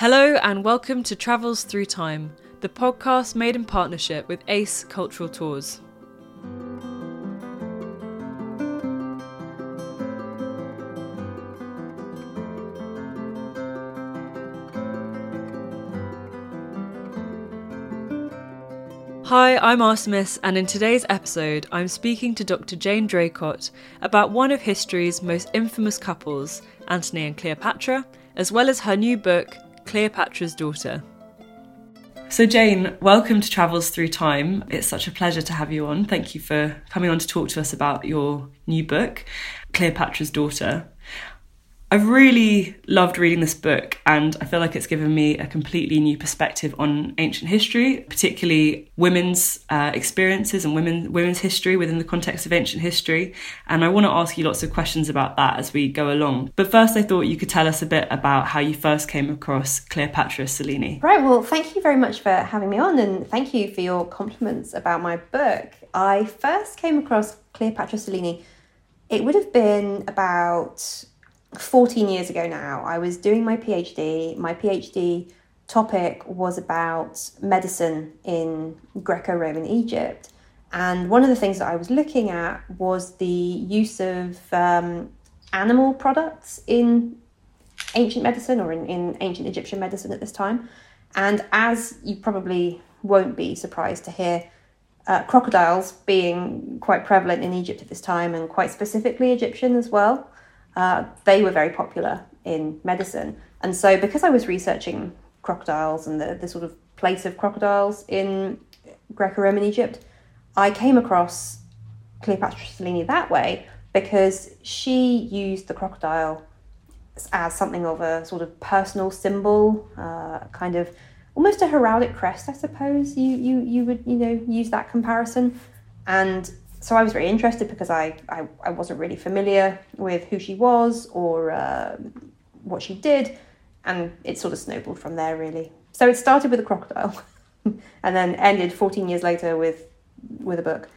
Hello and welcome to Travels Through Time, the podcast made in partnership with Ace Cultural Tours. Hi, I'm Artemis, and in today's episode, I'm speaking to Dr. Jane Draycott about one of history's most infamous couples, Antony and Cleopatra, as well as her new book, Cleopatra's Daughter. So Jane, welcome to Travels Through Time. It's such a pleasure to have you on. Thank you for coming on to talk to us about your new book, Cleopatra's Daughter. I've really loved reading this book, and I feel like it's given me a completely new perspective on ancient history, particularly women's experiences and women's history within the context of ancient history. And I want to ask you lots of questions about that as we go along. But first, I thought you could tell us a bit about how you first came across Cleopatra Selene. Right, well, thank you very much for having me on, and thank you for your compliments about my book. I first came across Cleopatra Selene, it would have been about 14 years ago now. I was doing my PhD. My PhD topic was about medicine in Greco-Roman Egypt. And one of the things that I was looking at was the use of animal products in ancient medicine or in ancient Egyptian medicine at this time. And as you probably won't be surprised to hear, crocodiles being quite prevalent in Egypt at this time, and quite specifically Egyptian as well. They were very popular in medicine. And so because I was researching crocodiles and the sort of place of crocodiles in Greco-Roman Egypt, I came across Cleopatra Selene that way, because she used the crocodile as something of a sort of personal symbol, kind of almost a heraldic crest, I suppose you would, you know, use that comparison. And so I was very interested, because I wasn't really familiar with who she was or what she did, and it sort of snowballed from there, really. So it started with a crocodile and then ended 14 years later with a book.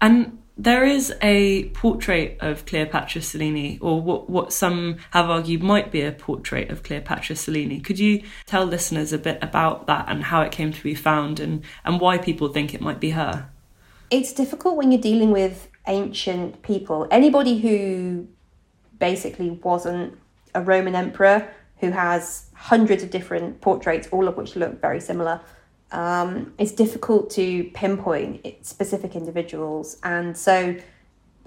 And there is a portrait of Cleopatra Selene, or what some have argued might be a portrait of Cleopatra Selene. Could you tell listeners a bit about that and how it came to be found, and why people think it might be her? It's difficult when you're dealing with ancient people. Anybody who basically wasn't a Roman emperor, who has hundreds of different portraits, all of which look very similar, it's difficult to pinpoint specific individuals. And so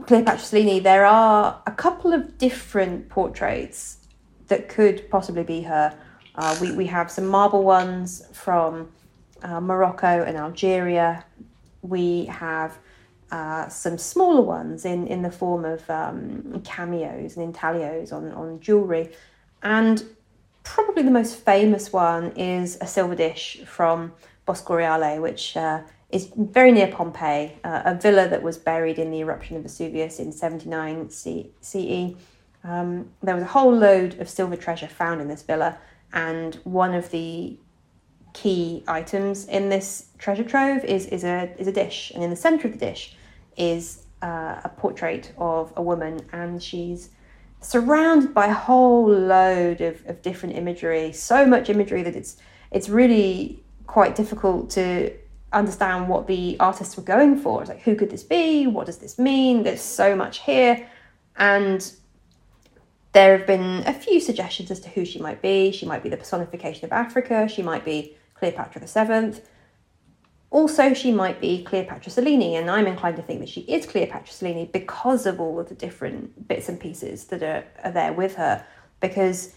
Cleopatra Selene, there are a couple of different portraits that could possibly be her. We have some marble ones from Morocco and Algeria. We have some smaller ones in the form of cameos and intaglios on jewellery. And probably the most famous one is a silver dish from Boscoreale, which is very near Pompeii, a villa that was buried in the eruption of Vesuvius in 79 CE. There was a whole load of silver treasure found in this villa, and one of the key items in this treasure trove is a dish, and in the centre of the dish is a portrait of a woman, and she's surrounded by a whole load of different imagery, so much imagery that it's really quite difficult to understand what the artists were going for. It's like, who could this be? What does this mean? There's so much here. And there have been a few suggestions as to who she might be. She might be the personification of Africa. She might be Cleopatra VII. Also, she might be Cleopatra Selene, and I'm inclined to think that she is Cleopatra Selene because of all of the different bits and pieces that are there with her, because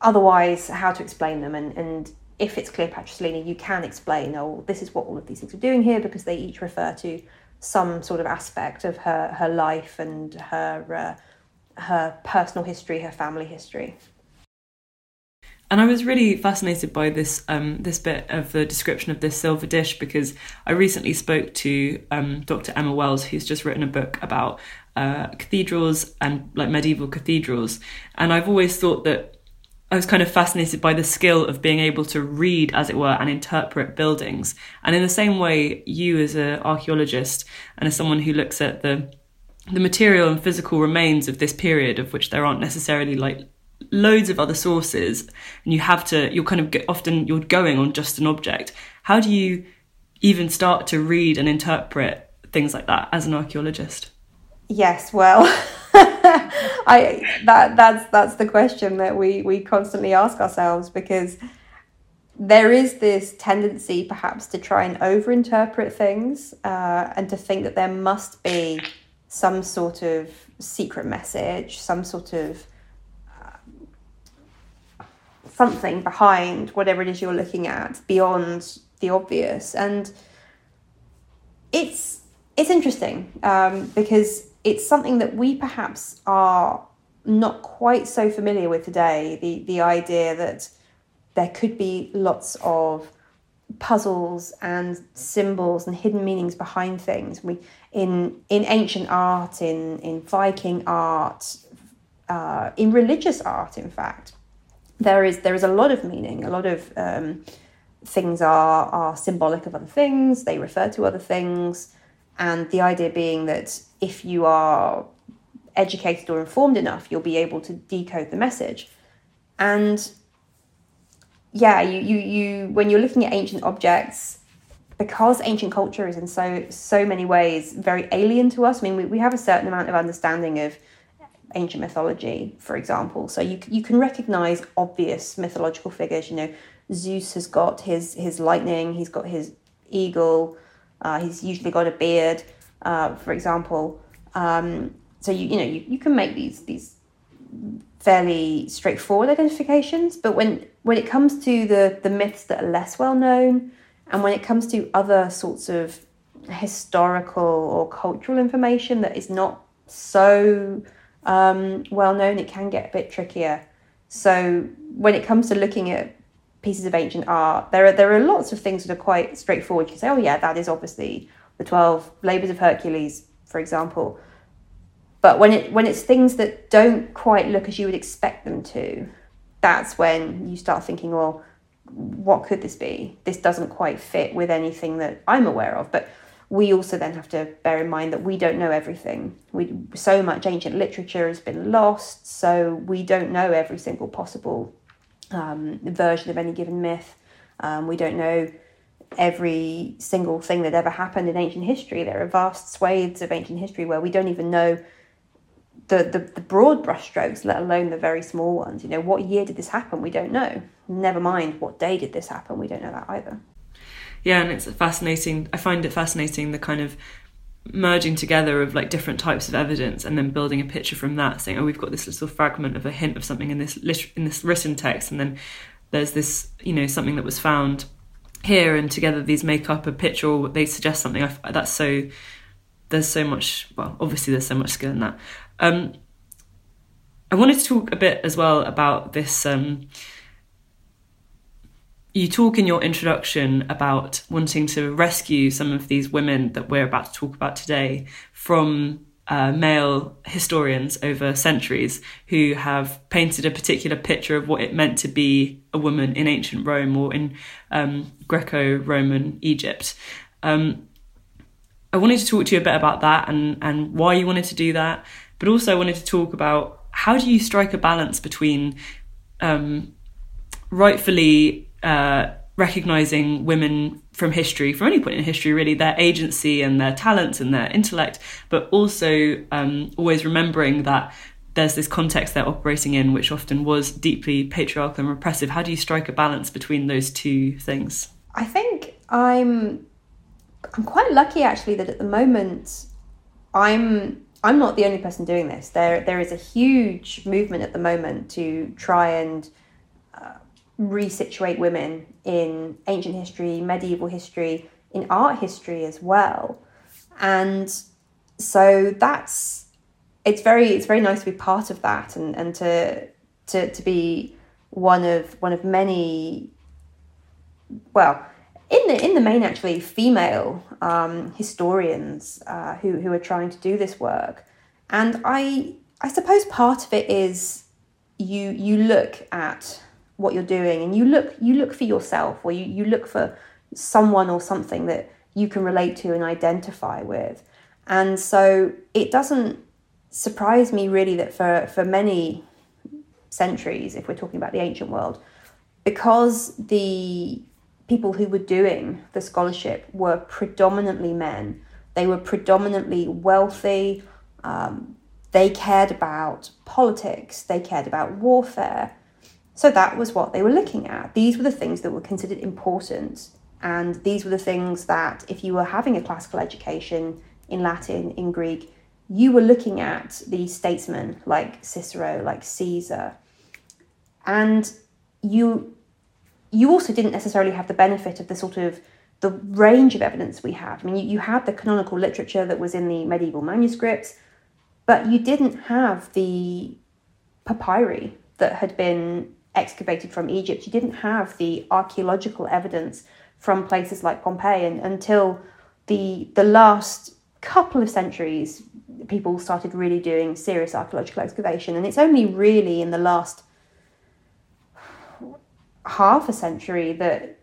otherwise, how to explain them? And if it's Cleopatra Selene, you can explain, oh, this is what all of these things are doing here, because they each refer to some sort of aspect of her life and her personal history, her family history. And I was really fascinated by this this bit of the description of this silver dish, because I recently spoke to Dr. Emma Wells, who's just written a book about cathedrals and like medieval cathedrals. And I've always thought that I was kind of fascinated by the skill of being able to read, as it were, and interpret buildings. And in the same way, you as an archaeologist and as someone who looks at the material and physical remains of this period, of which there aren't necessarily like loads of other sources, and you have to, you're kind of often you're going on just an object. How do you even start to read and interpret things like that as an archaeologist? Yes, well, that's the question that we constantly ask ourselves, because there is this tendency perhaps to try and overinterpret things and to think that there must be some sort of secret message, some sort of something behind whatever it is you're looking at beyond the obvious. And it's interesting because it's something that we perhaps are not quite so familiar with today, the idea that there could be lots of puzzles and symbols and hidden meanings behind things. We in ancient art, in Viking art, in religious art, in fact, there is a lot of meaning. A lot of things are symbolic of other things. They refer to other things. And the idea being that if you are educated or informed enough, you'll be able to decode the message. And yeah, you when you're looking at ancient objects, because ancient culture is in so many ways very alien to us. I mean, we have a certain amount of understanding of ancient mythology, for example. So you can recognise obvious mythological figures. You know, Zeus has got his lightning. He's got his eagle. He's usually got a beard, for example. So you can make these fairly straightforward identifications. But when it comes to the myths that are less well known, and when it comes to other sorts of historical or cultural information that is not so well known, it can get a bit trickier. So when it comes to looking at pieces of ancient art, there are lots of things that are quite straightforward. You can say, oh yeah, that is obviously the 12 labours of Hercules, for example. But when it's things that don't quite look as you would expect them to, that's when you start thinking, well, what could this be? This doesn't quite fit with anything that I'm aware of. But we also then have to bear in mind that we don't know everything. So much ancient literature has been lost, so we don't know every single possible version of any given myth. We don't know every single thing that ever happened in ancient history. There are vast swathes of ancient history where we don't even know the broad brushstrokes, let alone the very small ones. You know, what year did this happen? We don't know. Never mind what day did this happen. We don't know that either. Yeah, and it's fascinating. I find it fascinating, the kind of merging together of like different types of evidence and then building a picture from that, saying, oh, we've got this little fragment of a hint of something in this written text, and then there's this, you know, something that was found here, and together these make up a picture, or they suggest something. There's so much, well, obviously there's so much skill in that. I wanted to talk a bit as well about this. You talk in your introduction about wanting to rescue some of these women that we're about to talk about today from male historians over centuries who have painted a particular picture of what it meant to be a woman in ancient Rome or in Greco-Roman Egypt. I wanted to talk to you a bit about that and why you wanted to do that, but also I wanted to talk about how do you strike a balance between rightfully recognising women from history, from any point in history really, their agency and their talents and their intellect, but also always remembering that there's this context they're operating in which often was deeply patriarchal and repressive. How do you strike a balance between those two things? I think I'm quite lucky actually that at the moment I'm not the only person doing this. There is a huge movement at the moment to try and resituate women in ancient history, medieval history, in art history as well. And so it's very nice to be part of that and to be one of many, well, in the main actually female historians who are trying to do this work. And I suppose part of it is you look at what you're doing and you look for yourself, or you look for someone or something that you can relate to and identify with. And so it doesn't surprise me really that for many centuries, if we're talking about the ancient world, because the people who were doing the scholarship were predominantly men. They were predominantly wealthy. They cared about politics. They cared about warfare. So that was what they were looking at. These were the things that were considered important. And these were the things that if you were having a classical education in Latin, in Greek, you were looking at the statesmen like Cicero, like Caesar. And you also didn't necessarily have the benefit of the sort of the range of evidence we had. I mean, you had the canonical literature that was in the medieval manuscripts, but you didn't have the papyri that had been excavated from Egypt. You didn't have the archaeological evidence from places like Pompeii, and until the last couple of centuries, people started really doing serious archaeological excavation. And it's only really in the last half a century that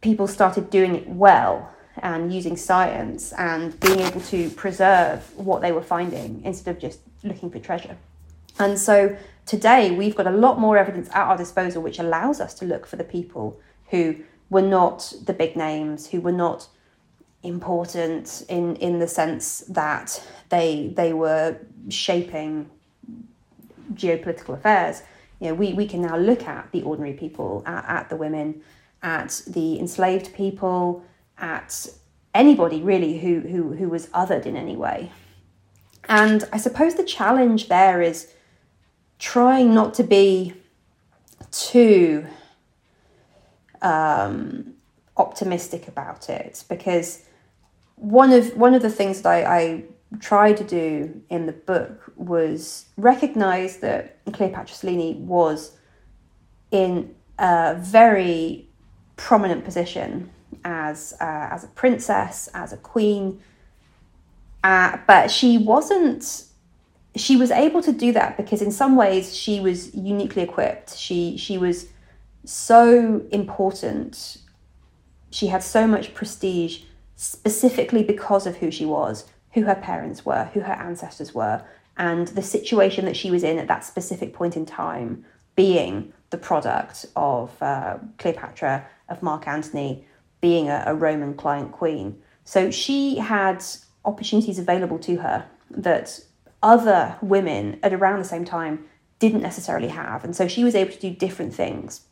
people started doing it well and using science and being able to preserve what they were finding instead of just looking for treasure. And so today we've got a lot more evidence at our disposal, which allows us to look for the people who were not the big names, who were not important in the sense that they were shaping geopolitical affairs. You know, we can now look at the ordinary people, at the women, at the enslaved people, at anybody really who was othered in any way. And I suppose the challenge there is trying not to be too optimistic about it, because one of the things that I tried to do in the book was recognise that Cleopatra Selene was in a very prominent position as a princess, as a queen, but she was able to do that because in some ways she was uniquely equipped. She was so important. She had so much prestige specifically because of who she was, who her parents were, who her ancestors were, and the situation that she was in at that specific point in time, being the product of Cleopatra, of Mark Antony, being a Roman client queen. So she had opportunities available to her that other women at around the same time didn't necessarily have. And so she was able to do different things.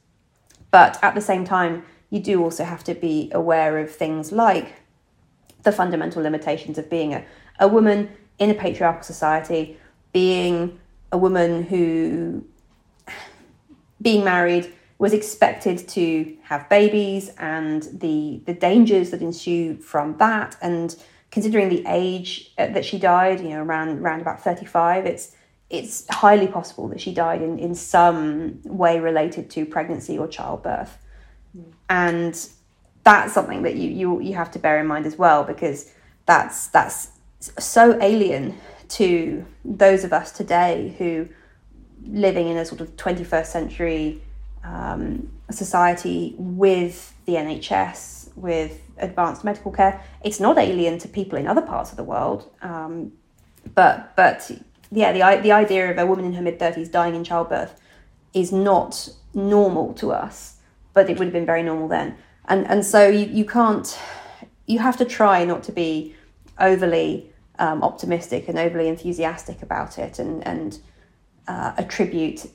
But at the same time, you do also have to be aware of things like the fundamental limitations of being a woman in a patriarchal society, being a woman who, being married, was expected to have babies, and the dangers that ensue from that. And considering the age that she died, you know, around about 35, it's highly possible that she died in some way related to pregnancy or childbirth. And that's something that you have to bear in mind as well, because that's so alien to those of us today who, living in a sort of 21st century society with the NHS, with advanced medical care. It's not alien to people in other parts of the world. But yeah, the idea of a woman in her mid-30s dying in childbirth is not normal to us. But it would have been very normal then. And so you can't, you have to try not to be overly optimistic and overly enthusiastic about it, and attribute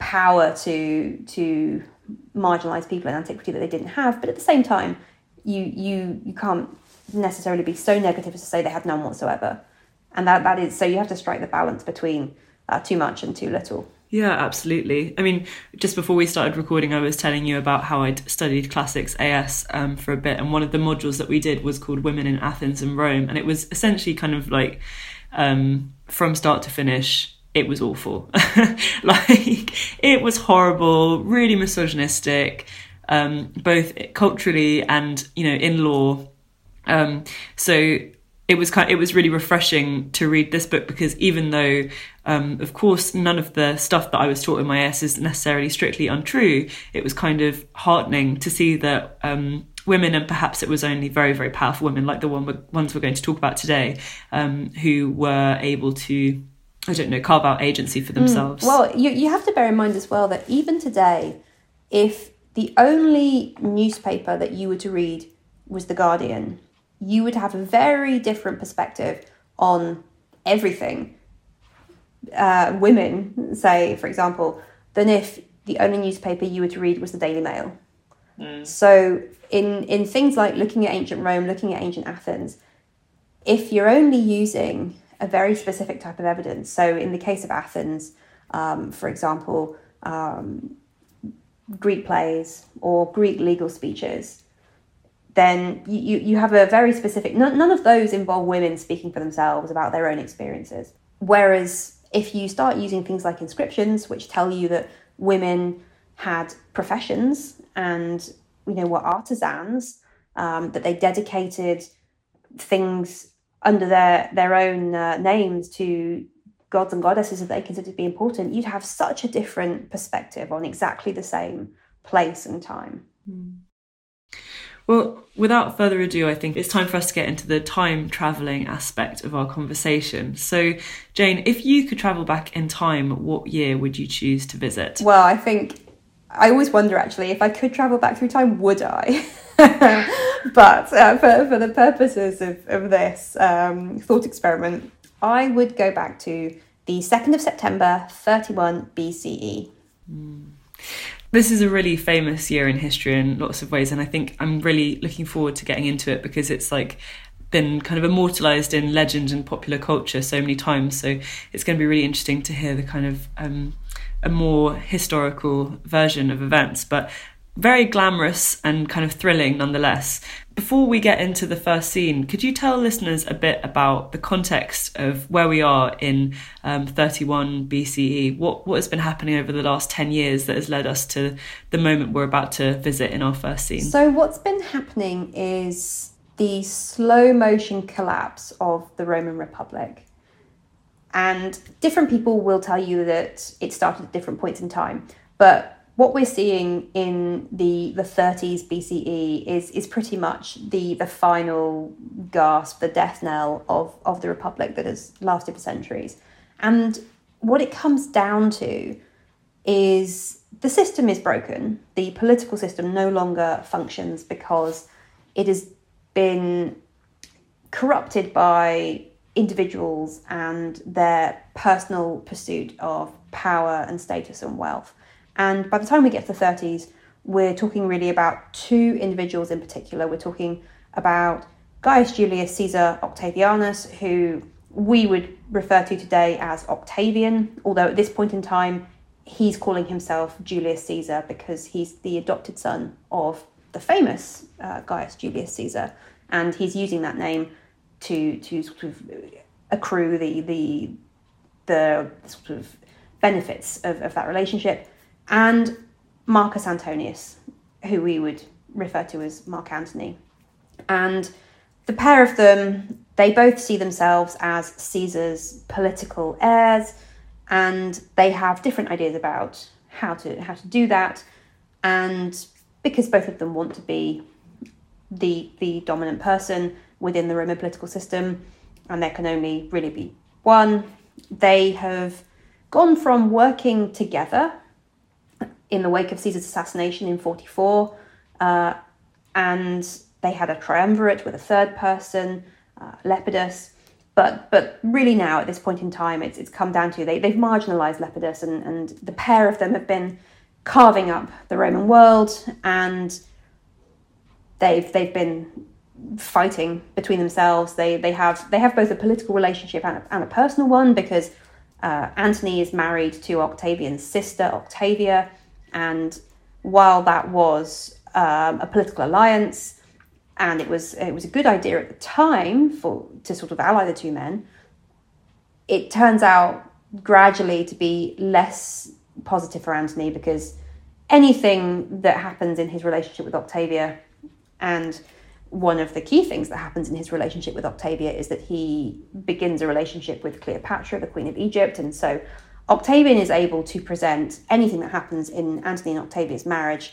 power to marginalised people in antiquity that they didn't have. But at the same time, you can't necessarily be so negative as to say they had none whatsoever. And that is, so you have to strike the balance between too much and too little. Yeah, absolutely. I mean, just before we started recording, I was telling you about how I'd studied classics AS for a bit. And one of the modules that we did was called Women in Athens and Rome. And it was essentially kind of like from start to finish, it was awful. Like, it was horrible, really misogynistic, both culturally and, you know, in law. So it was really refreshing to read this book, because even though, of course, none of the stuff that I was taught in my AS is necessarily strictly untrue, it was kind of heartening to see that women, and perhaps it was only very, very powerful women like the ones we're going to talk about today, who were able to I don't know, carve out agency for themselves. Well, you have to bear in mind as well that even today, if the only newspaper that you were to read was The Guardian, you would have a very different perspective on everything, women, say, for example, than if the only newspaper you were to read was the Daily Mail. So in things like looking at ancient Rome, looking at ancient Athens, if you're only using a very specific type of evidence, so in the case of Athens, for example, Greek plays or Greek legal speeches, then you have a very specific... None of those involve women speaking for themselves about their own experiences. Whereas if you start using things like inscriptions, which tell you that women had professions and, you know, were artisans, that they dedicated things under their own names to gods and goddesses that they considered to be important, you'd have such a different perspective on exactly the same place and time. Well, without further ado, I think it's time for us to get into the time travelling aspect of our conversation. So, Jane, if you could travel back in time, what year would you choose to visit? Well, I think I always wonder, actually, if I could travel back through time, would I? But for the purposes of this thought experiment, I would go back to the 2nd of September, 31 BCE. This is a really famous year in history in lots of ways, and I think I'm really looking forward to getting into it because it's like been kind of immortalised in legend and popular culture so many times, so it's going to be really interesting to hear the kind of a more historical version of events, but very glamorous and kind of thrilling nonetheless. Before we get into the first scene, could you tell listeners a bit about the context of where we are in 31 BCE? What has been happening over the last 10 years that has led us to the moment we're about to visit in our first scene? So what's been happening is the slow motion collapse of the Roman Republic. And different people will tell you that it started at different points in time, but what we're seeing in the 30s BCE is pretty much the final gasp, the death knell of the Republic that has lasted for centuries. And what it comes down to is the system is broken. The political system no longer functions because it has been corrupted by individuals and their personal pursuit of power and status and wealth. And by the time we get to the 30s, we're talking really about two individuals in particular. We're talking about Gaius Julius Caesar Octavianus, who we would refer to today as Octavian, although at this point in time, he's calling himself Julius Caesar because he's the adopted son of the famous Gaius Julius Caesar. And he's using that name to sort of accrue the sort of benefits of that relationship. And Marcus Antonius, who we would refer to as Mark Antony. And the pair of them, they both see themselves as Caesar's political heirs, and they have different ideas about how to do that. And because both of them want to be the dominant person within the Roman political system, and there can only really be one, they have gone from working together in the wake of Caesar's assassination in 44, and they had a triumvirate with a third person, Lepidus, but really now at this point in time, it's come down to they've marginalised Lepidus, and the pair of them have been carving up the Roman world, and they've been fighting between themselves. They have both a political relationship and a personal one, because Antony is married to Octavian's sister, Octavia. And while that was a political alliance, and it was a good idea at the time to sort of ally the two men, it turns out gradually to be less positive for Antony, because anything that happens in his relationship with Octavia, and one of the key things that happens in his relationship with Octavia is that he begins a relationship with Cleopatra, the Queen of Egypt, and so Octavian is able to present anything that happens in Antony and Octavia's marriage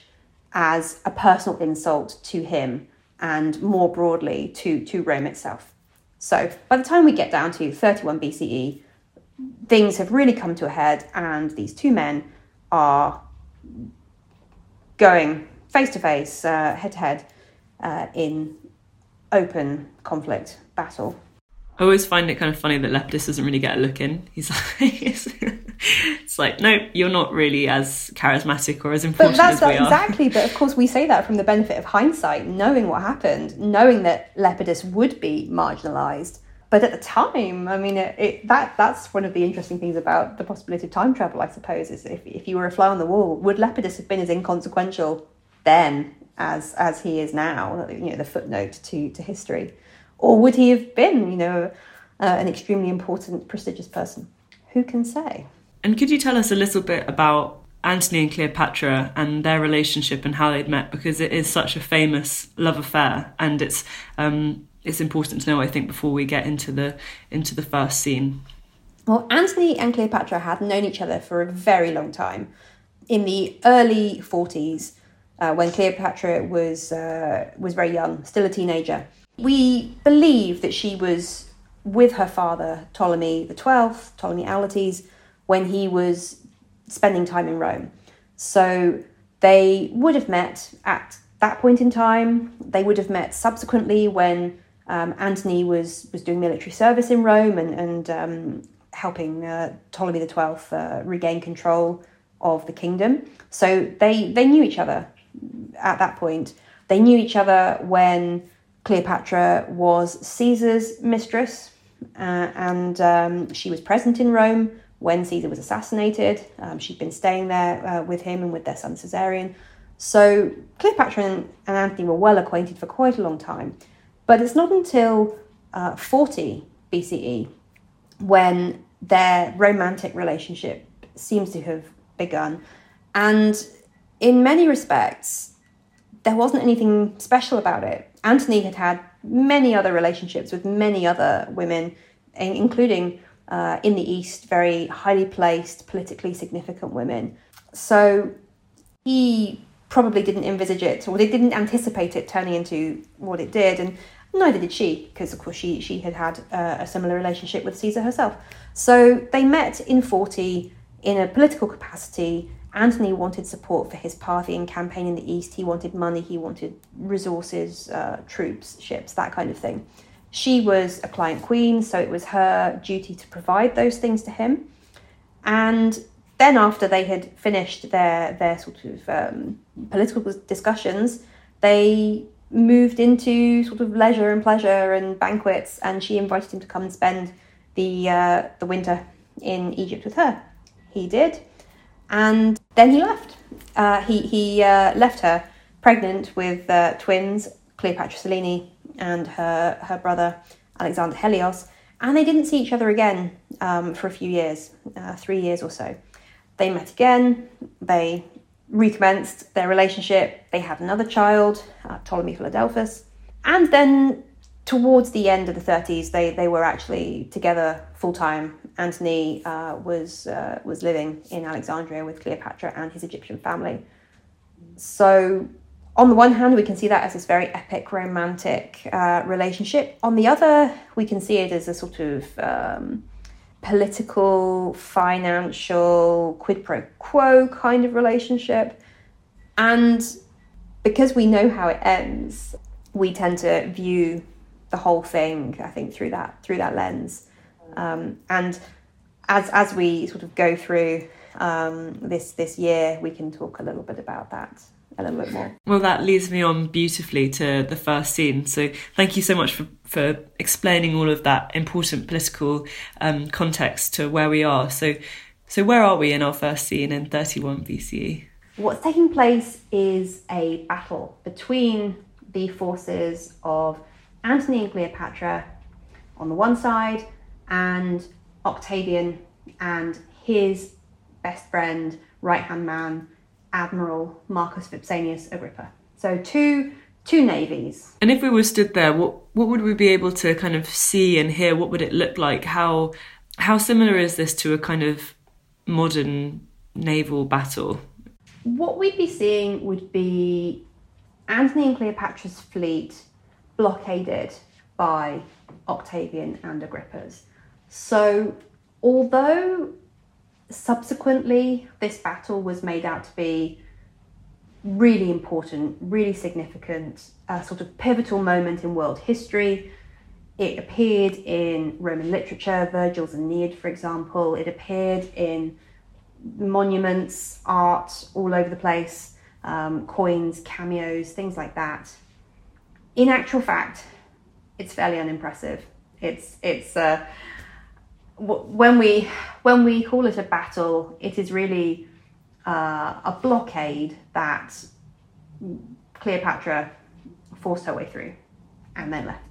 as a personal insult to him and more broadly to Rome itself. So by the time we get down to 31 BCE, things have really come to a head, and these two men are going face to face, head to head, in open conflict, battle. I always find it kind of funny that Lepidus doesn't really get a look in. He's like, it's like, no, you're not really as charismatic or as important as we are. Exactly, but of course we say that from the benefit of hindsight, knowing what happened, knowing that Lepidus would be marginalised. But at the time, I mean, that's one of the interesting things about the possibility of time travel, I suppose, is if you were a fly on the wall, would Lepidus have been as inconsequential then as he is now? You know, the footnote to history. Or would he have been, you know, an extremely important, prestigious person? Who can say? And could you tell us a little bit about Antony and Cleopatra and their relationship and how they'd met? Because it is such a famous love affair, and it's important to know, I think, before we get into the first scene. Well, Antony and Cleopatra had known each other for a very long time. In the early 40s, when Cleopatra was very young, still a teenager. We believe that she was with her father, Ptolemy the Twelfth, Ptolemy Aletes, when he was spending time in Rome. So they would have met at that point in time. They would have met subsequently when Antony was doing military service in Rome and helping Ptolemy the Twelfth regain control of the kingdom. So they knew each other at that point. They knew each other when Cleopatra was Caesar's mistress, and she was present in Rome when Caesar was assassinated. She'd been staying there with him and with their son Caesarion. So Cleopatra and Antony were well acquainted for quite a long time. But it's not until 40 BCE when their romantic relationship seems to have begun. And in many respects, there wasn't anything special about it. Antony had had many other relationships with many other women, including in the East, very highly placed, politically significant women. So he probably didn't envisage it, or they didn't anticipate it turning into what it did, and neither did she, because of course she had had a similar relationship with Caesar herself. So they met in 40 in a political capacity. Antony wanted support for his Parthian campaign in the East. He wanted money, he wanted resources, troops, ships, that kind of thing. She was a client queen, so it was her duty to provide those things to him. And then after they had finished their sort of political discussions, they moved into sort of leisure and pleasure and banquets, and she invited him to come and spend the winter in Egypt with her. He did. And then he left. He left her pregnant with twins, Cleopatra Selene and her brother, Alexander Helios. And they didn't see each other again for a few years, 3 years or so. They met again. They recommenced their relationship. They had another child, Ptolemy Philadelphus. And then towards the end of the 30s, they were actually together full-time. Antony was living in Alexandria with Cleopatra and his Egyptian family. So on the one hand, we can see that as this very epic, romantic relationship. On the other, we can see it as a sort of political, financial, quid pro quo kind of relationship. And because we know how it ends, we tend to view the whole thing, I think, through that lens, and as we sort of go through this year, we can talk a little bit about that a little bit more. Well, that leads me on beautifully to the first scene. So thank you so much for explaining all of that important political context to where we are. So where are we in our first scene in 31 BCE? What's taking place is a battle between the forces of Antony and Cleopatra on the one side, and Octavian and his best friend, right-hand man, Admiral Marcus Vipsanius Agrippa. So two navies. And if we were stood there, what would we be able to kind of see and hear? What would it look like? How similar is this to a kind of modern naval battle? What we'd be seeing would be Antony and Cleopatra's fleet blockaded by Octavian and Agrippa's. So Although subsequently this battle was made out to be really important, really significant, a sort of pivotal moment in world history. It appeared in Roman literature, Virgil's Aeneid, for example. It appeared in monuments, art all over the place, coins, cameos, things like that. In actual fact, it's fairly unimpressive. It's when we call it a battle, it is really a blockade that Cleopatra forced her way through and then left.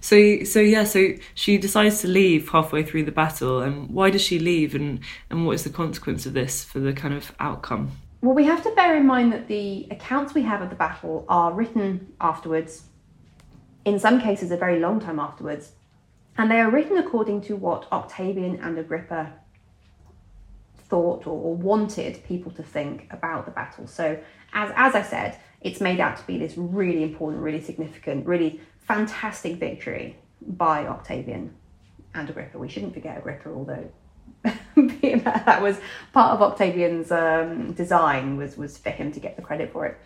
So she decides to leave halfway through the battle. And why does she leave, and what is the consequence of this for the kind of outcome? Well, we have to bear in mind that the accounts we have of the battle are written afterwards, in some cases a very long time afterwards, and they are written according to what Octavian and Agrippa thought or wanted people to think about the battle. So as I said, it's made out to be this really important, really significant, really fantastic victory by Octavian and Agrippa. We shouldn't forget Agrippa, although that was part of Octavian's design, was for him to get the credit for it.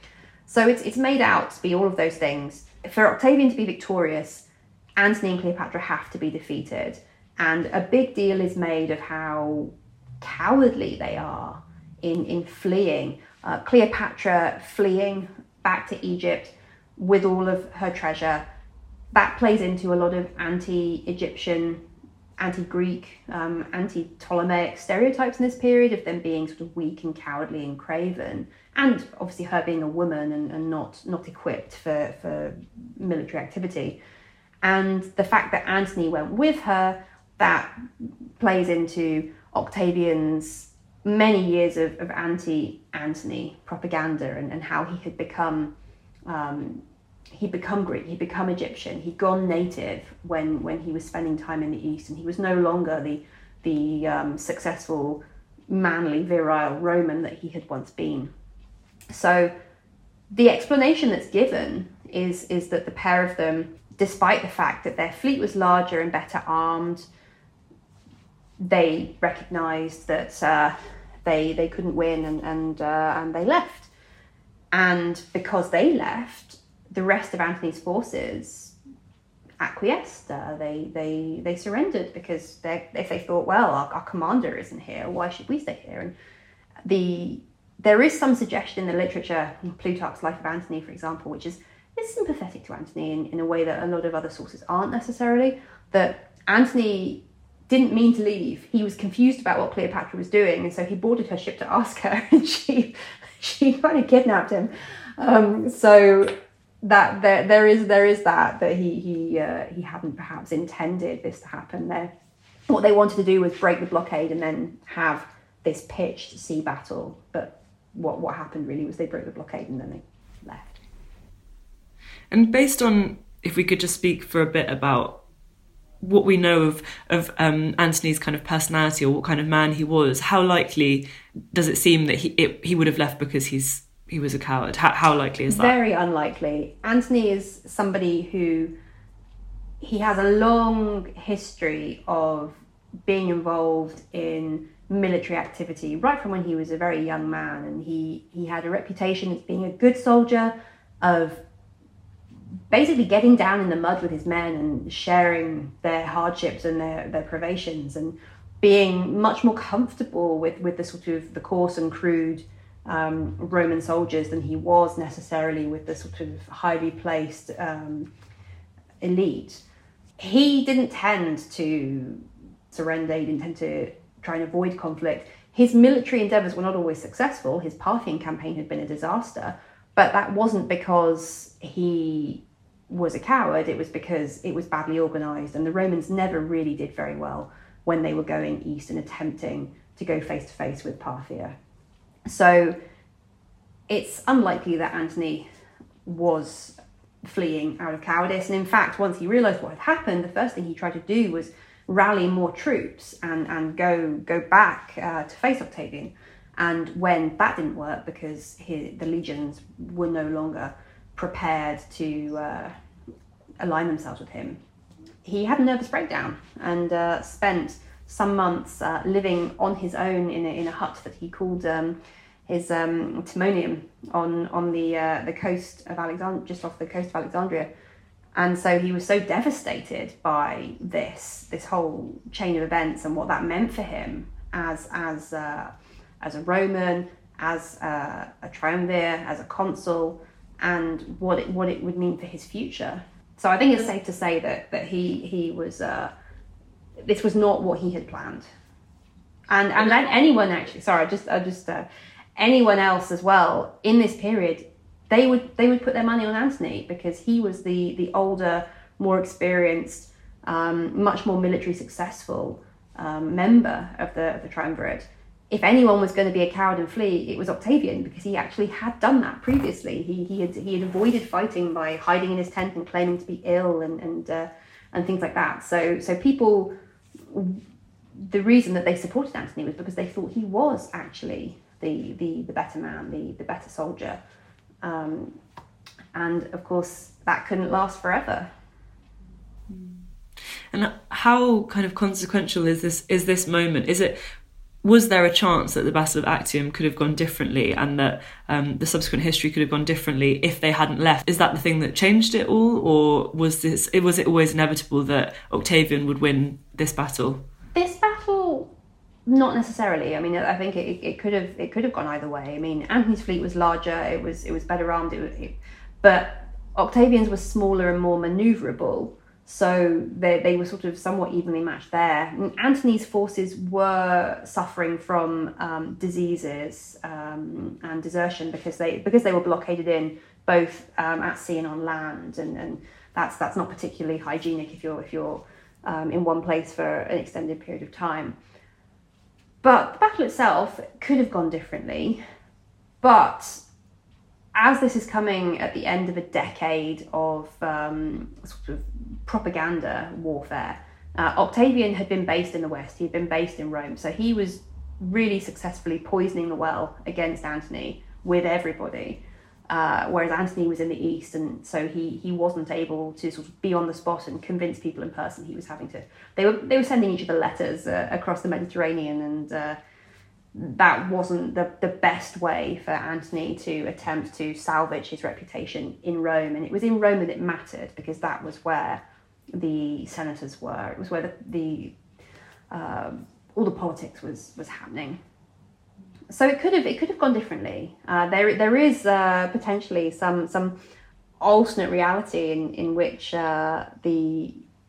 So it's made out to be all of those things. For Octavian to be victorious, Antony and Cleopatra have to be defeated. And a big deal is made of how cowardly they are in fleeing. Cleopatra fleeing back to Egypt with all of her treasure. That plays into a lot of anti-Egyptian, anti-Greek, anti-Ptolemaic stereotypes in this period of them being sort of weak and cowardly and craven, and obviously her being a woman and not equipped for military activity. And the fact that Antony went with her, that plays into Octavian's many years of anti-Antony propaganda and how he had become he'd become Greek, he'd become Egyptian, he'd gone native when he was spending time in the East, and he was no longer the successful, manly, virile Roman that he had once been. So the explanation that's given is that the pair of them, despite the fact that their fleet was larger and better armed, they recognised that they couldn't win and they left. And because they left, the rest of Antony's forces acquiesced. They surrendered because if they thought, well, our commander isn't here, why should we stay here? And there is some suggestion in the literature, in Plutarch's Life of Antony, for example, which is sympathetic to Antony in a way that a lot of other sources aren't necessarily, that Antony didn't mean to leave. He was confused about what Cleopatra was doing, and so he boarded her ship to ask her, and she kind of kidnapped him. So that there is that he hadn't perhaps intended this to happen there. What they wanted to do was break the blockade and then have this pitched sea battle. But what happened really was they broke the blockade and then they left. And based on, if we could just speak for a bit about what we know of Antony's kind of personality or what kind of man he was, how likely does it seem that he would have left because he was a coward? How likely is that? Very unlikely. Antony is somebody who, he has a long history of being involved in military activity right from when he was a very young man, and he had a reputation as being a good soldier, of basically getting down in the mud with his men and sharing their hardships and their privations, and being much more comfortable with the sort of the coarse and crude Roman soldiers than he was necessarily with the sort of highly placed elite. He didn't tend to surrender, he didn't tend to try and avoid conflict. His military endeavours were not always successful. His Parthian campaign had been a disaster, but that wasn't because he was a coward, it was because it was badly organised, and the Romans never really did very well when they were going east and attempting to go face to face with Parthia. So it's unlikely that Antony was fleeing out of cowardice, and in fact, once he realised what had happened, the first thing he tried to do was rally more troops and go back to face Octavian. And when that didn't work, because the legions were no longer prepared to align themselves with him, he had a nervous breakdown and spent some months living on his own in a hut that he called his Timonium on the coast of Alexandria, just off the coast of Alexandria. And so he was so devastated by this whole chain of events and what that meant for him as a Roman, as a triumvir, as a consul, and what it would mean for his future. So I think it's safe to say that he was this was not what he had planned, and then anyone actually anyone else as well in this period, they would put their money on Antony because he was the older, more experienced, much more military successful member of the triumvirate. If anyone was going to be a coward and flee, it was Octavian, because he actually had done that previously. He had avoided fighting by hiding in his tent and claiming to be ill and things like that. So people, the reason that they supported Antony was because they thought he was actually the better man, the better soldier, and of course that couldn't last forever. And how kind of consequential is this moment? Was there a chance that the Battle of Actium could have gone differently, and that the subsequent history could have gone differently if they hadn't left? Is that the thing that changed it all, or was it always inevitable that Octavian would win this battle? This battle, not necessarily. I mean, I think it could have gone either way. I mean, Antony's fleet was larger; it was better armed, but Octavian's was smaller and more manoeuvrable. So they were sort of somewhat evenly matched there. Antony's forces were suffering from diseases and desertion because they were blockaded in both at sea and on land, and that's not particularly hygienic if you're in one place for an extended period of time. But the battle itself could have gone differently, but as this is coming at the end of a decade of sort of propaganda warfare, Octavian had been based in the West, he'd been based in Rome, so he was really successfully poisoning the well against Antony with everybody, whereas Antony was in the East, and so he wasn't able to sort of be on the spot and convince people in person. He was having to... They were sending each other letters across the Mediterranean, and... that wasn't the best way for Antony to attempt to salvage his reputation in Rome. And it was in Rome that it mattered, because that was where the senators were. It was where all the politics was happening. So it could have gone differently. There is potentially some alternate reality in which the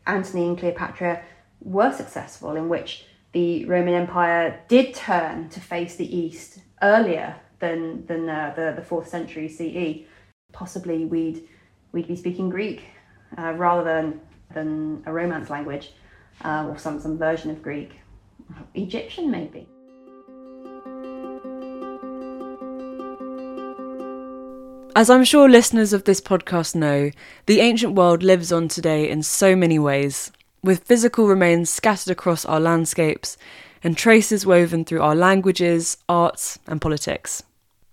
Antony and Cleopatra were successful, in which the Roman Empire did turn to face the East earlier than the 4th century CE. Possibly we'd be speaking Greek rather than a Romance language, or some version of Greek. Egyptian, maybe. As I'm sure listeners of this podcast know, the ancient world lives on today in so many ways, with physical remains scattered across our landscapes and traces woven through our languages, arts and politics.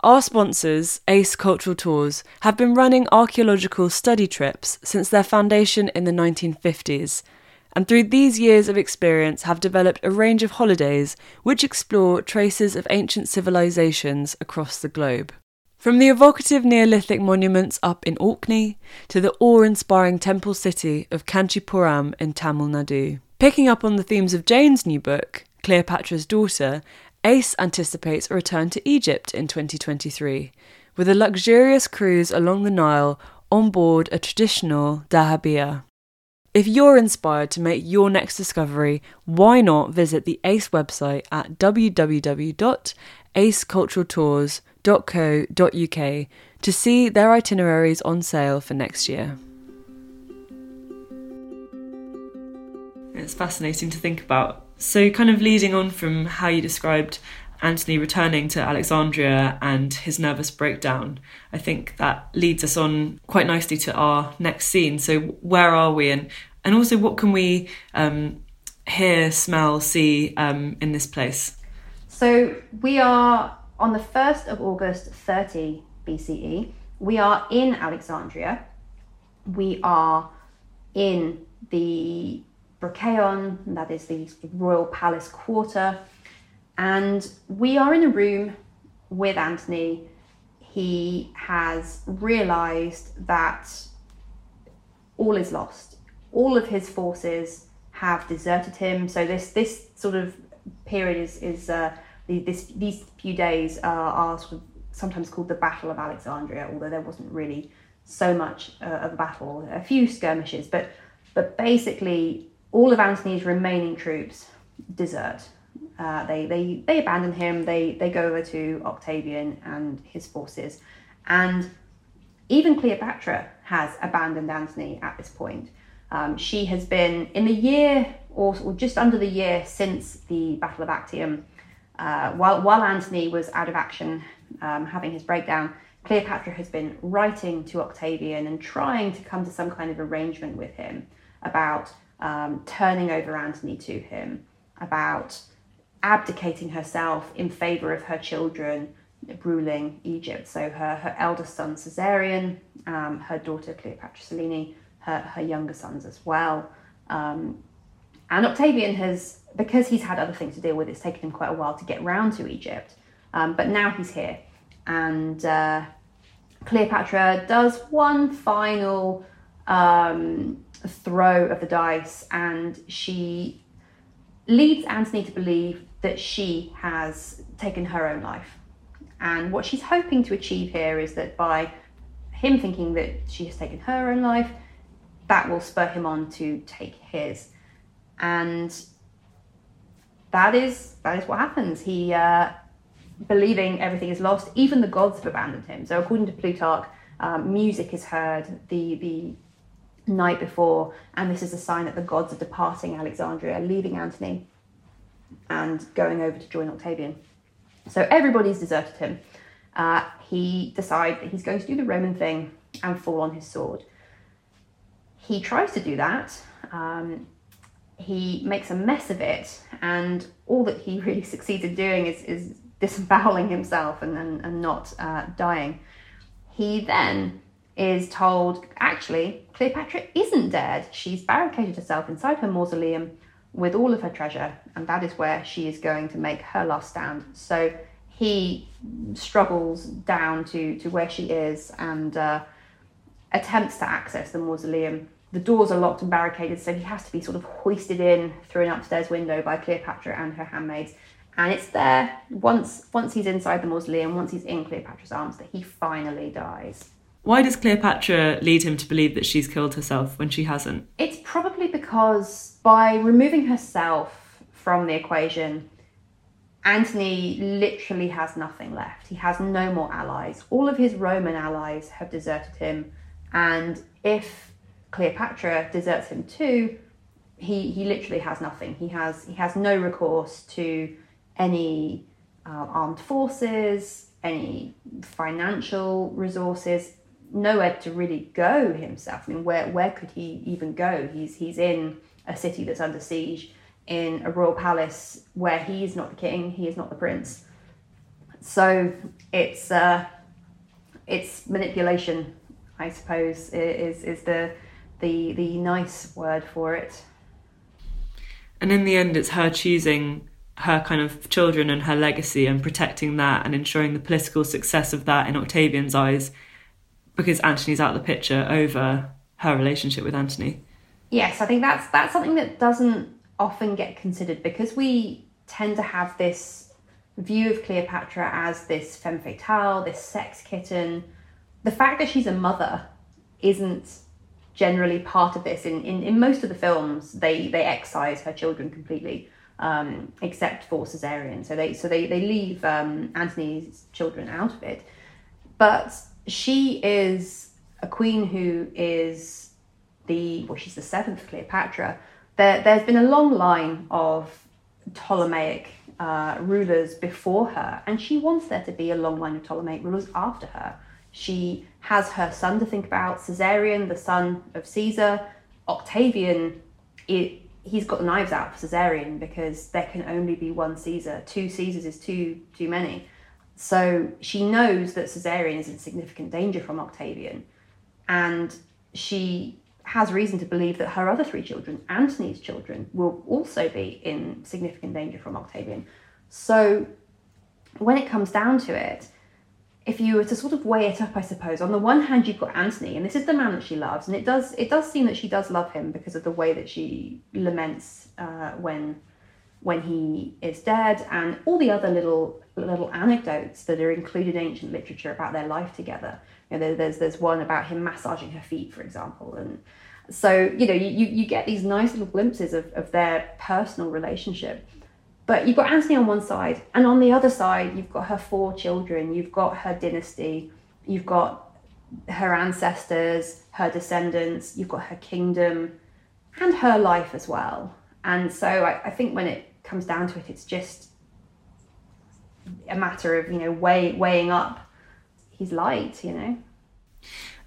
Our sponsors, Ace Cultural Tours, have been running archaeological study trips since their foundation in the 1950s, and through these years of experience have developed a range of holidays which explore traces of ancient civilisations across the globe. From the evocative Neolithic monuments up in Orkney to the awe-inspiring temple city of Kanchipuram in Tamil Nadu. Picking up on the themes of Jane's new book, Cleopatra's Daughter, Ace anticipates a return to Egypt in 2023, with a luxurious cruise along the Nile on board a traditional dahabeah. If you're inspired to make your next discovery, why not visit the Ace website at www.aceculturaltours.co.uk to see their itineraries on sale for next year. It's fascinating to think about. So kind of leading on from how you described Antony returning to Alexandria and his nervous breakdown, I think that leads us on quite nicely to our next scene. So where are we, and also what can we hear, smell, see in this place? So we are on the 1st of August 30 BCE. We are in Alexandria. We are in the Bracheon, that is the royal palace quarter. And we are in a room with Antony. He has realized that all is lost. All of his forces have deserted him. So this sort of period these few days are sort of sometimes called the Battle of Alexandria, although there wasn't really so much of a battle, a few skirmishes, but basically all of Antony's remaining troops desert. They abandon him, they go over to Octavian and his forces, and even Cleopatra has abandoned Antony at this point. She has been, in the year or just under the year since the Battle of Actium, while Antony was out of action, having his breakdown, Cleopatra has been writing to Octavian and trying to come to some kind of arrangement with him about turning over Antony to him, about abdicating herself in favour of her children ruling Egypt. So her eldest son Caesarion, her daughter Cleopatra Selene, her younger sons as well. And Octavian has, because he's had other things to deal with, it's taken him quite a while to get round to Egypt. But now he's here. And Cleopatra does one final throw of the dice, and she leads Antony to believe that she has taken her own life. And what she's hoping to achieve here is that by him thinking that she has taken her own life, that will spur him on to take his. And that is what happens. He, believing everything is lost, even the gods have abandoned him. So according to Plutarch, music is heard the night before, and this is a sign that the gods are departing Alexandria, leaving Antony and going over to join Octavian. So everybody's deserted him. He decides that he's going to do the Roman thing and fall on his sword. He tries to do that. He makes a mess of it, and all that he really succeeds in doing is disemboweling himself and not dying. He then is told, actually, Cleopatra isn't dead. She's barricaded herself inside her mausoleum with all of her treasure, and that is where she is going to make her last stand. So he struggles down to where she is and attempts to access the mausoleum. The doors are locked and barricaded, so he has to be sort of hoisted in through an upstairs window by Cleopatra and her handmaids. And it's there, once he's inside the mausoleum, once he's in Cleopatra's arms, that he finally dies. Why does Cleopatra lead him to believe that she's killed herself when she hasn't? It's probably because by removing herself from the equation, Antony literally has nothing left. He has no more allies. All of his Roman allies have deserted him, and if Cleopatra deserts him too, he literally has nothing. He has no recourse to any armed forces, any financial resources, nowhere to really go himself. I mean, where could he even go? He's in a city that's under siege, in a royal palace where he is not the king, he is not the prince. So it's manipulation, I suppose, is the nice word for it. And in the end, it's her choosing her kind of children and her legacy and protecting that and ensuring the political success of that in Octavian's eyes, because Antony's out of the picture, over her relationship with Antony. Yes, I think that's something that doesn't often get considered, because we tend to have this view of Cleopatra as this femme fatale, this sex kitten. The fact that she's a mother isn't generally part of this. In most of the films, they excise her children completely, except for Caesarion. So they leave Antony's children out of it. But she is a queen who is she's the seventh Cleopatra. There's been a long line of Ptolemaic rulers before her, and she wants there to be a long line of Ptolemaic rulers after her. She has her son to think about, Caesarion, the son of Caesar. Octavian, he's got the knives out for Caesarion, because there can only be one Caesar. Two Caesars is too many. So she knows that Caesarion is in significant danger from Octavian, and she has reason to believe that her other three children, Antony's children, will also be in significant danger from Octavian. So when it comes down to it, if you were to sort of weigh it up, I suppose, on the one hand, you've got Antony, and this is the man that she loves, and it does seem that she does love him because of the way that she laments when he is dead, and all the other little anecdotes that are included in ancient literature about their life together. You know, there's one about him massaging her feet, for example, and so you know you get these nice little glimpses of their personal relationship. But you've got Antony on one side, and on the other side, you've got her four children, you've got her dynasty, you've got her ancestors, her descendants, you've got her kingdom, and her life as well. And so I think when it comes down to it, it's just a matter of, you know, weighing up his light, you know.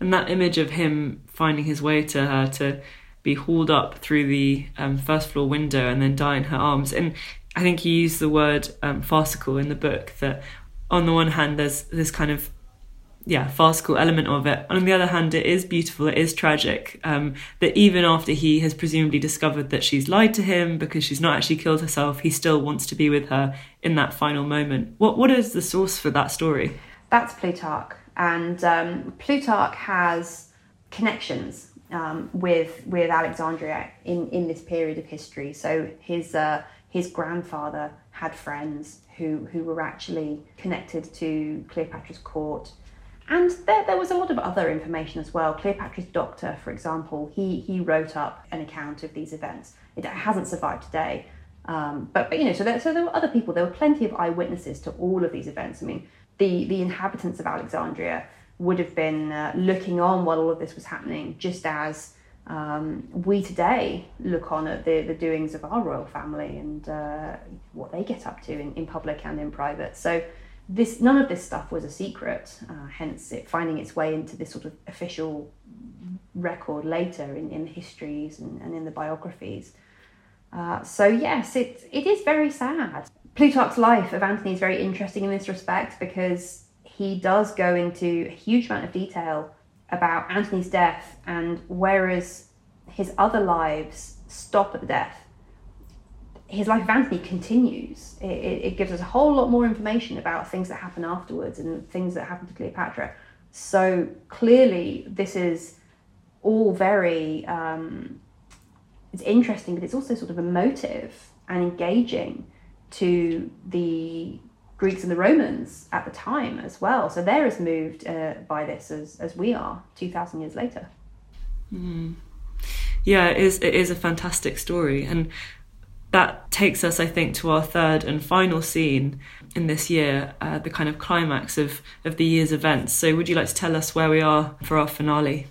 And that image of him finding his way to her to be hauled up through the first floor window and then die in her arms. And I think he used the word farcical in the book, that on the one hand there's this kind of farcical element of it, on the other hand it is beautiful, it is tragic, that even after he has presumably discovered that she's lied to him because she's not actually killed herself, he still wants to be with her in that final moment. What is the source for that story? That's Plutarch, and Plutarch has connections with Alexandria in this period of history. So his grandfather had friends who were actually connected to Cleopatra's court. And there was a lot of other information as well. Cleopatra's Daughter, for example, he wrote up an account of these events. It hasn't survived today. But you know, so there were other people, there were plenty of eyewitnesses to all of these events. I mean, the inhabitants of Alexandria would have been looking on while all of this was happening, just as we today look on at the doings of our royal family and what they get up to in public and in private. So none of this stuff was a secret, hence it finding its way into this sort of official record later in the histories and in the biographies. So yes, it is very sad. Plutarch's life of Antony is very interesting in this respect because he does go into a huge amount of detail about Antony's death, and whereas his other lives stop at the death, his life of Antony continues. It gives us a whole lot more information about things that happen afterwards and things that happen to Cleopatra. So clearly this is all very, it's interesting, but it's also sort of emotive and engaging to the Greeks and the Romans at the time as well. So they're as moved by this as we are 2,000 years later. Mm. Yeah, it is a fantastic story. And that takes us, I think, to our third and final scene in this year, the kind of climax of the year's events. So would you like to tell us where we are for our finale?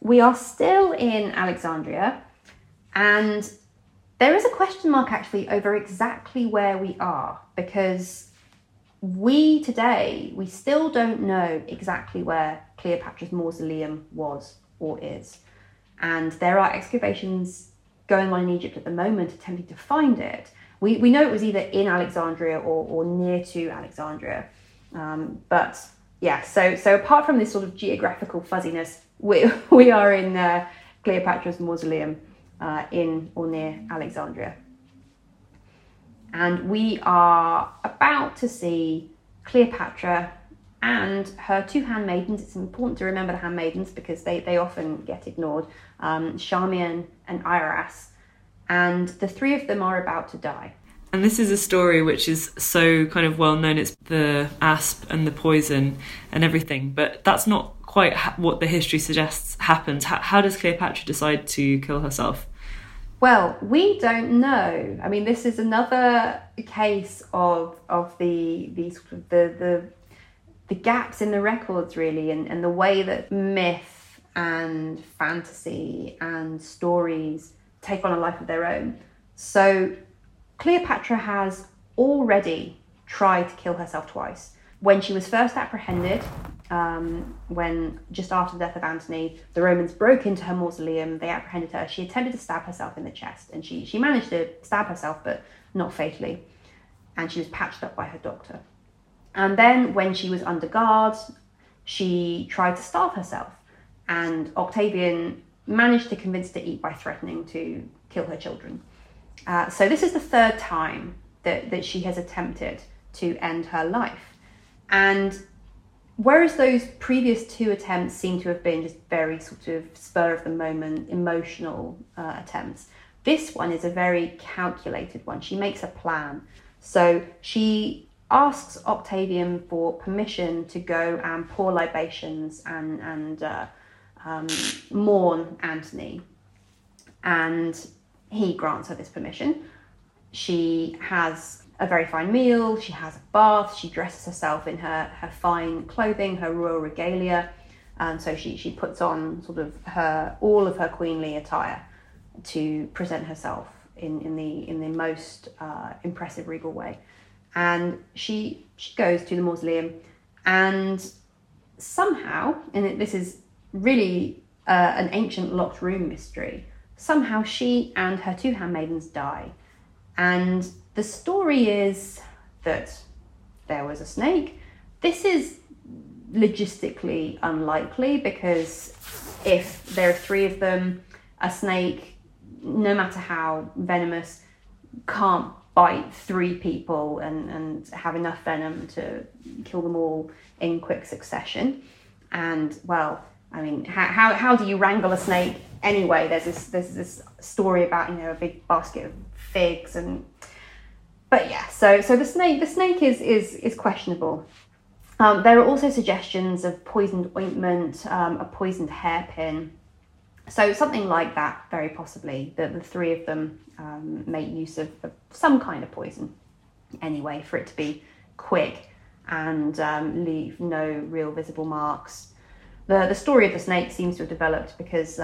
We are still in Alexandria, and there is a question mark actually over exactly where we are, because we still don't know exactly where Cleopatra's mausoleum was or is. And there are excavations going on in Egypt at the moment attempting to find it. We know it was either in Alexandria or near to Alexandria. So apart from this sort of geographical fuzziness, we are in Cleopatra's mausoleum in or near Alexandria. And we are about to see Cleopatra and her two handmaidens. It's important to remember the handmaidens because they often get ignored. Charmian and Iras. And the three of them are about to die. And this is a story which is so kind of well known. It's the asp and the poison and everything. But that's not quite what the history suggests happens. How does Cleopatra decide to kill herself? Well, we don't know. I mean, this is another case of the gaps in the records, really, and the way that myth and fantasy and stories take on a life of their own. So Cleopatra has already tried to kill herself twice. When she was first apprehended, when just after the death of Antony, the Romans broke into her mausoleum, they apprehended her. She attempted to stab herself in the chest, and she managed to stab herself, but not fatally. And she was patched up by her doctor. And then when she was under guard, she tried to starve herself. And Octavian managed to convince her to eat by threatening to kill her children. So this is the third time that she has attempted to end her life. And whereas those previous two attempts seem to have been just very sort of spur of the moment, emotional attempts, this one is a very calculated one. She makes a plan. So she asks Octavian for permission to go and pour libations and mourn Antony. And he grants her this permission. She has a very fine meal, she has a bath, she dresses herself in her fine clothing, her royal regalia. And so she puts on sort of all of her queenly attire to present herself in the most impressive regal way. And she goes to the mausoleum, and somehow, and this is really an ancient locked room mystery, somehow she and her two handmaidens die. And the story is that there was a snake. This is logistically unlikely, because if there are three of them, a snake, no matter how venomous, can't bite three people and have enough venom to kill them all in quick succession. And, well, I mean, how do you wrangle a snake anyway? There's this story about, you know, a big basket of figs and... But yeah, so the snake is questionable. There are also suggestions of poisoned ointment, a poisoned hairpin. So something like that, very possibly, that the three of them make use of some kind of poison anyway, for it to be quick and leave no real visible marks. The story of the snake seems to have developed because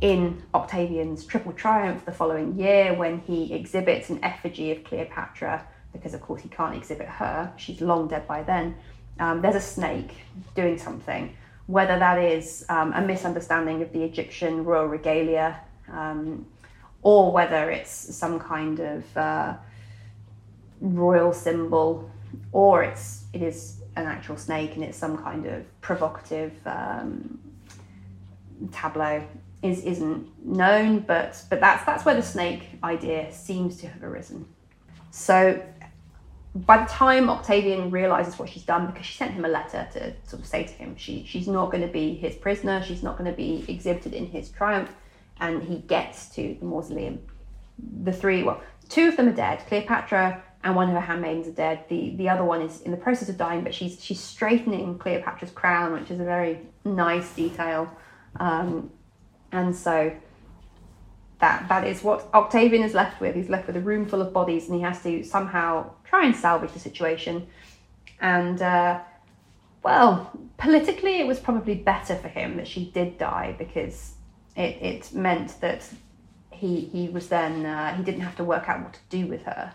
in Octavian's Triple Triumph the following year, when he exhibits an effigy of Cleopatra, because of course he can't exhibit her, she's long dead by then, there's a snake doing something. Whether that is a misunderstanding of the Egyptian royal regalia, or whether it's some kind of royal symbol, or it is an actual snake and it's some kind of provocative tableau, isn't known. But that's where the snake idea seems to have arisen. So by the time Octavian realises what she's done, because she sent him a letter to sort of say to him she's not going to be his prisoner, she's not going to be exhibited in his triumph, and he gets to the mausoleum. Two of them are dead. Cleopatra and one of her handmaidens are dead. The other one is in the process of dying, but she's straightening Cleopatra's crown, which is a very nice detail. And so that is what Octavian is left with. He's left with a room full of bodies, and he has to somehow try and salvage the situation. And, well, politically it was probably better for him that she did die, because it meant that he was then, he didn't have to work out what to do with her.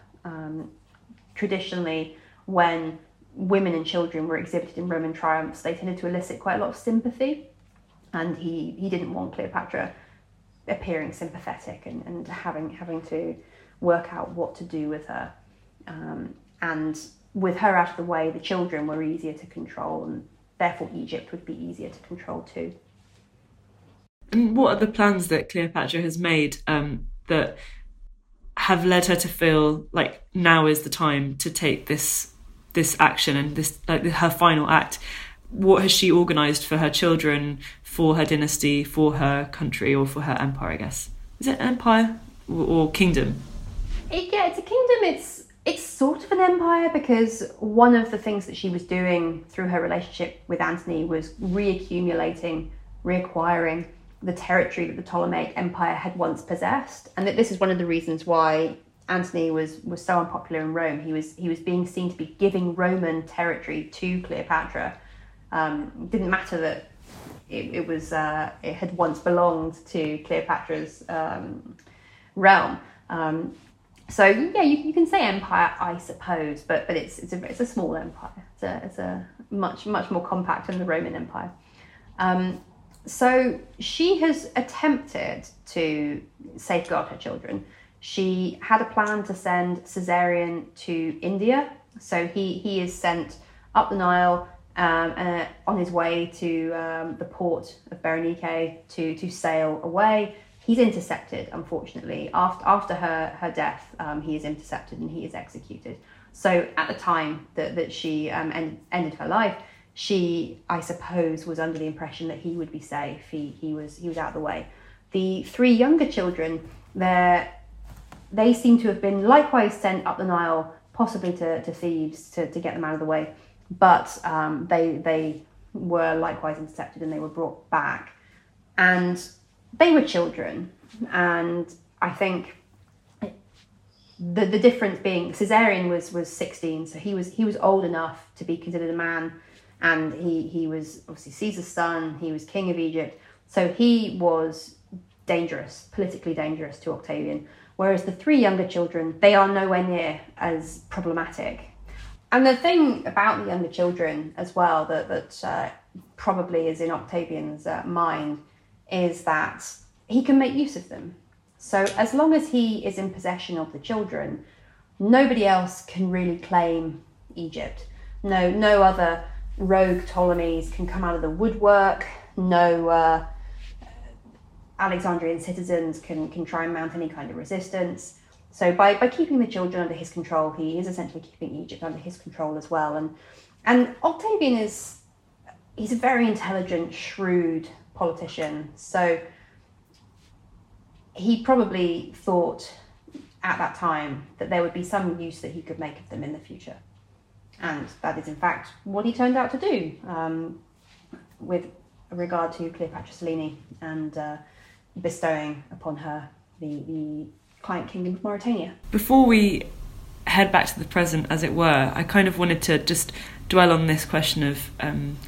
Traditionally, when women and children were exhibited in Roman triumphs, they tended to elicit quite a lot of sympathy. And he didn't want Cleopatra appearing sympathetic and having to work out what to do with her. And with her out of the way, the children were easier to control, and therefore Egypt would be easier to control too. And what are the plans that Cleopatra has made that have led her to feel like now is the time to take this action and this, like, her final act? What has she organised for her children, for her dynasty, for her country, or for her empire, I guess? Is it an empire or kingdom? It's a kingdom. It's sort of an empire, because one of the things that she was doing through her relationship with Antony was reacquiring the territory that the Ptolemaic Empire had once possessed. And that this is one of the reasons why Antony was so unpopular in Rome. He was being seen to be giving Roman territory to Cleopatra. It didn't matter that it had once belonged to Cleopatra's realm. So yeah, you can say empire, I suppose, but it's a small empire. It's a much more compact than the Roman Empire. So she has attempted to safeguard her children. She had a plan to send Caesarion to India. So he is sent up the Nile on his way to the port of Berenike to sail away. He's intercepted, unfortunately. After her death, he is intercepted and he is executed. So at the time that she ended her life, she, I suppose, was under the impression that he would be safe. He was out of the way. The three younger children, they seem to have been likewise sent up the Nile, possibly to Thebes, to get them out of the way. But they were likewise intercepted and they were brought back. And they were children. And I think the difference being Caesarion was 16, so he was old enough to be considered a man. And he was obviously Caesar's son, he was king of Egypt. So he was dangerous, politically dangerous to Octavian. Whereas the three younger children, they are nowhere near as problematic. And the thing about the younger children as well that probably is in Octavian's mind is that he can make use of them. So as long as he is in possession of the children, nobody else can really claim Egypt. No other rogue Ptolemies can come out of the woodwork. No Alexandrian citizens can try and mount any kind of resistance. So by keeping the children under his control, he is essentially keeping Egypt under his control as well. And Octavian he's a very intelligent, shrewd politician. So he probably thought at that time that there would be some use that he could make of them in the future. And that is in fact what he turned out to do with regard to Cleopatra Selene and bestowing upon her the client kingdom of Mauritania. Before we head back to the present, as it were, I kind of wanted to just dwell on this question of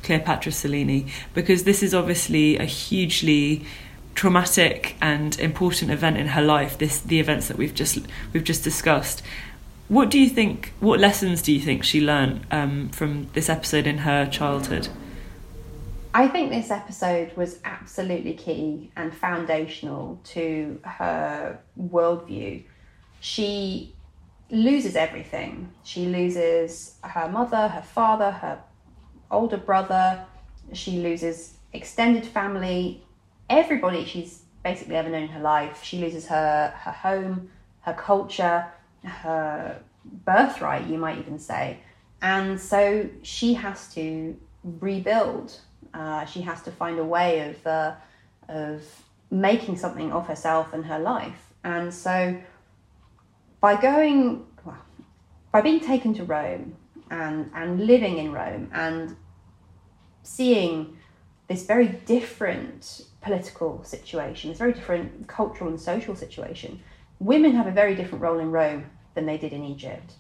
Cleopatra Selene, because this is obviously a hugely traumatic and important event in her life, the events that we've just discussed. What do you think? What lessons do you think she learned from this episode in her childhood? I think this episode was absolutely key and foundational to her worldview. She loses everything. She loses her mother, her father, her older brother. She loses extended family, everybody she's basically ever known in her life. She loses her home, her culture, her birthright, you might even say. And so she has to rebuild. She has to find a way of making something of herself and her life. And so by being taken to Rome and living in Rome and seeing this very different political situation, this very different cultural and social situation, women have a very different role in Rome than they did in Egypt.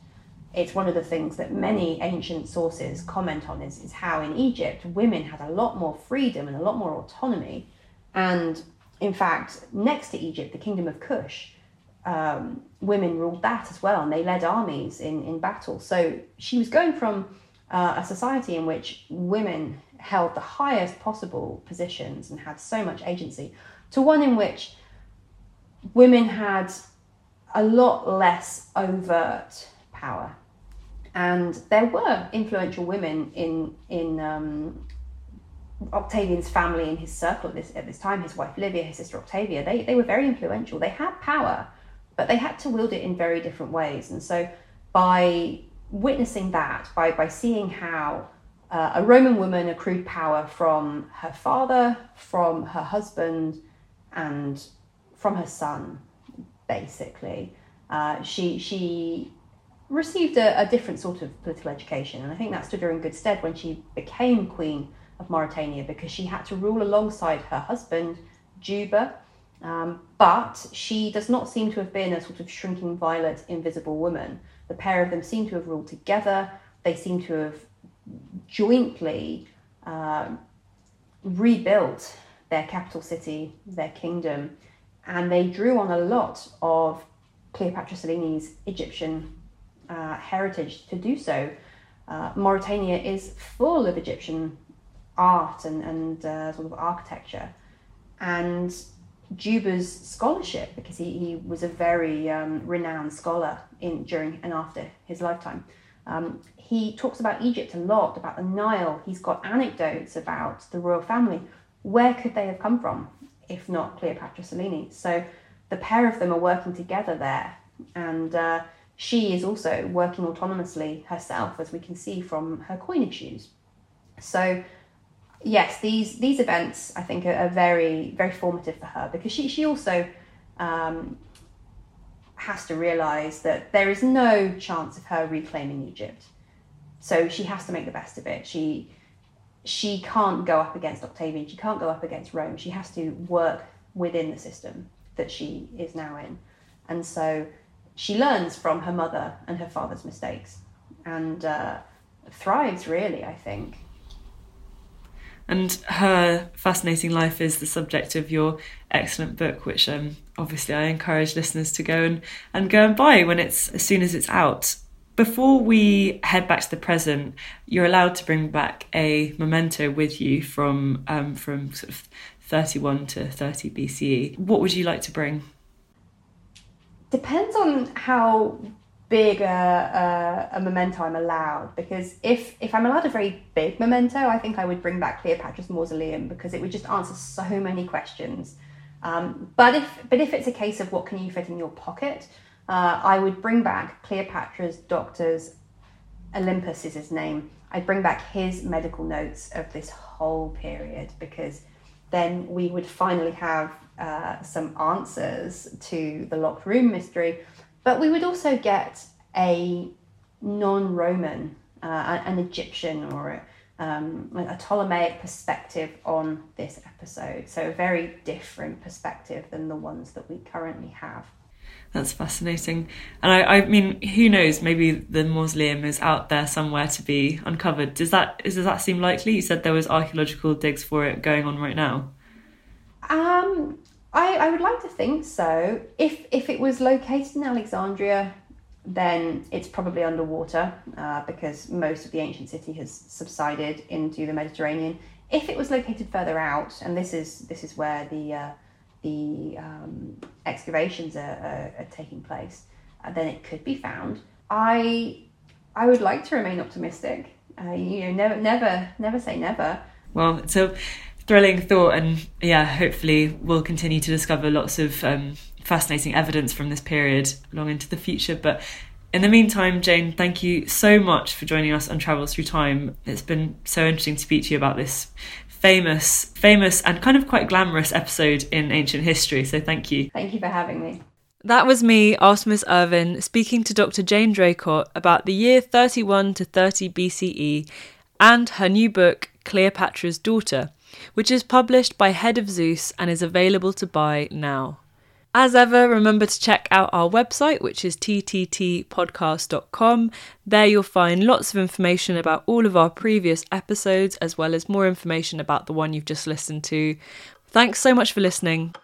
It's one of the things that many ancient sources comment on is how in Egypt women had a lot more freedom and a lot more autonomy. And in fact, next to Egypt, the kingdom of Kush, women ruled that as well, and they led armies in battle. So she was going from a society in which women held the highest possible positions and had so much agency to one in which women had a lot less overt power. And there were influential women in Octavian's family, in his circle at this time, his wife Livia, his sister Octavia. They were very influential. They had power, but they had to wield it in very different ways. And so by witnessing that, by seeing how a Roman woman accrued power from her father, from her husband, and from her son, basically, she received a different sort of political education. And I think that stood her in good stead when she became queen of Mauritania, because she had to rule alongside her husband, Juba, but she does not seem to have been a sort of shrinking violet, invisible woman. The pair of them seem to have ruled together. They seem to have jointly rebuilt their capital city, their kingdom, and they drew on a lot of Cleopatra Selene's Egyptian heritage to do so. Mauritania is full of Egyptian art and sort of architecture, and Juba's scholarship, because he was a very renowned scholar during and after his lifetime. He talks about Egypt a lot, about the Nile. He's got anecdotes about the royal family. Where could they have come from if not Cleopatra Selene? So the pair of them are working together there, and she is also working autonomously herself, as we can see from her coin issues. So yes, these events I think are very, very formative for her, because she also has to realise that there is no chance of her reclaiming Egypt. So she has to make the best of it. She can't go up against Octavian, she can't go up against Rome. She has to work within the system that she is now in. And so she learns from her mother and her father's mistakes and thrives, really, I think. And her fascinating life is the subject of your excellent book, which obviously I encourage listeners to go and buy as soon as it's out. Before we head back to the present, you're allowed to bring back a memento with you from sort of 31 to 30 BCE. What would you like to bring? Depends on how big a memento I'm allowed, because if I'm allowed a very big memento, I think I would bring back Cleopatra's mausoleum, because it would just answer so many questions. But if it's a case of what can you fit in your pocket, I would bring back Cleopatra's doctor's, Olympus is his name. I'd bring back his medical notes of this whole period, because then we would finally have some answers to the locked room mystery. But we would also get a non-Roman, an Egyptian or a Ptolemaic perspective on this episode. So a very different perspective than the ones that we currently have. That's fascinating. And I mean, who knows, maybe the mausoleum is out there somewhere to be uncovered. Does that seem likely? You said there was archaeological digs for it going on right now. I would like to think so. If it was located in Alexandria, then it's probably underwater because most of the ancient city has subsided into the Mediterranean. If it was located further out, and this is where the excavations are taking place, then it could be found. I would like to remain optimistic. Never say never. Well, it's a thrilling thought, and yeah, hopefully we'll continue to discover lots of fascinating evidence from this period long into the future. But in the meantime, Jane, thank you so much for joining us on Travels Through Time. It's been so interesting to speak to you about this famous and kind of quite glamorous episode in ancient history, so thank you. Thank you for having me. That was me, Artemis Irvin, speaking to Dr. Jane Draycott about the year 31 to 30 BCE and her new book, Cleopatra's Daughter, which is published by Head of Zeus and is available to buy now. As ever, remember to check out our website, which is tttpodcast.com. There you'll find lots of information about all of our previous episodes, as well as more information about the one you've just listened to. Thanks so much for listening.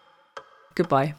Goodbye.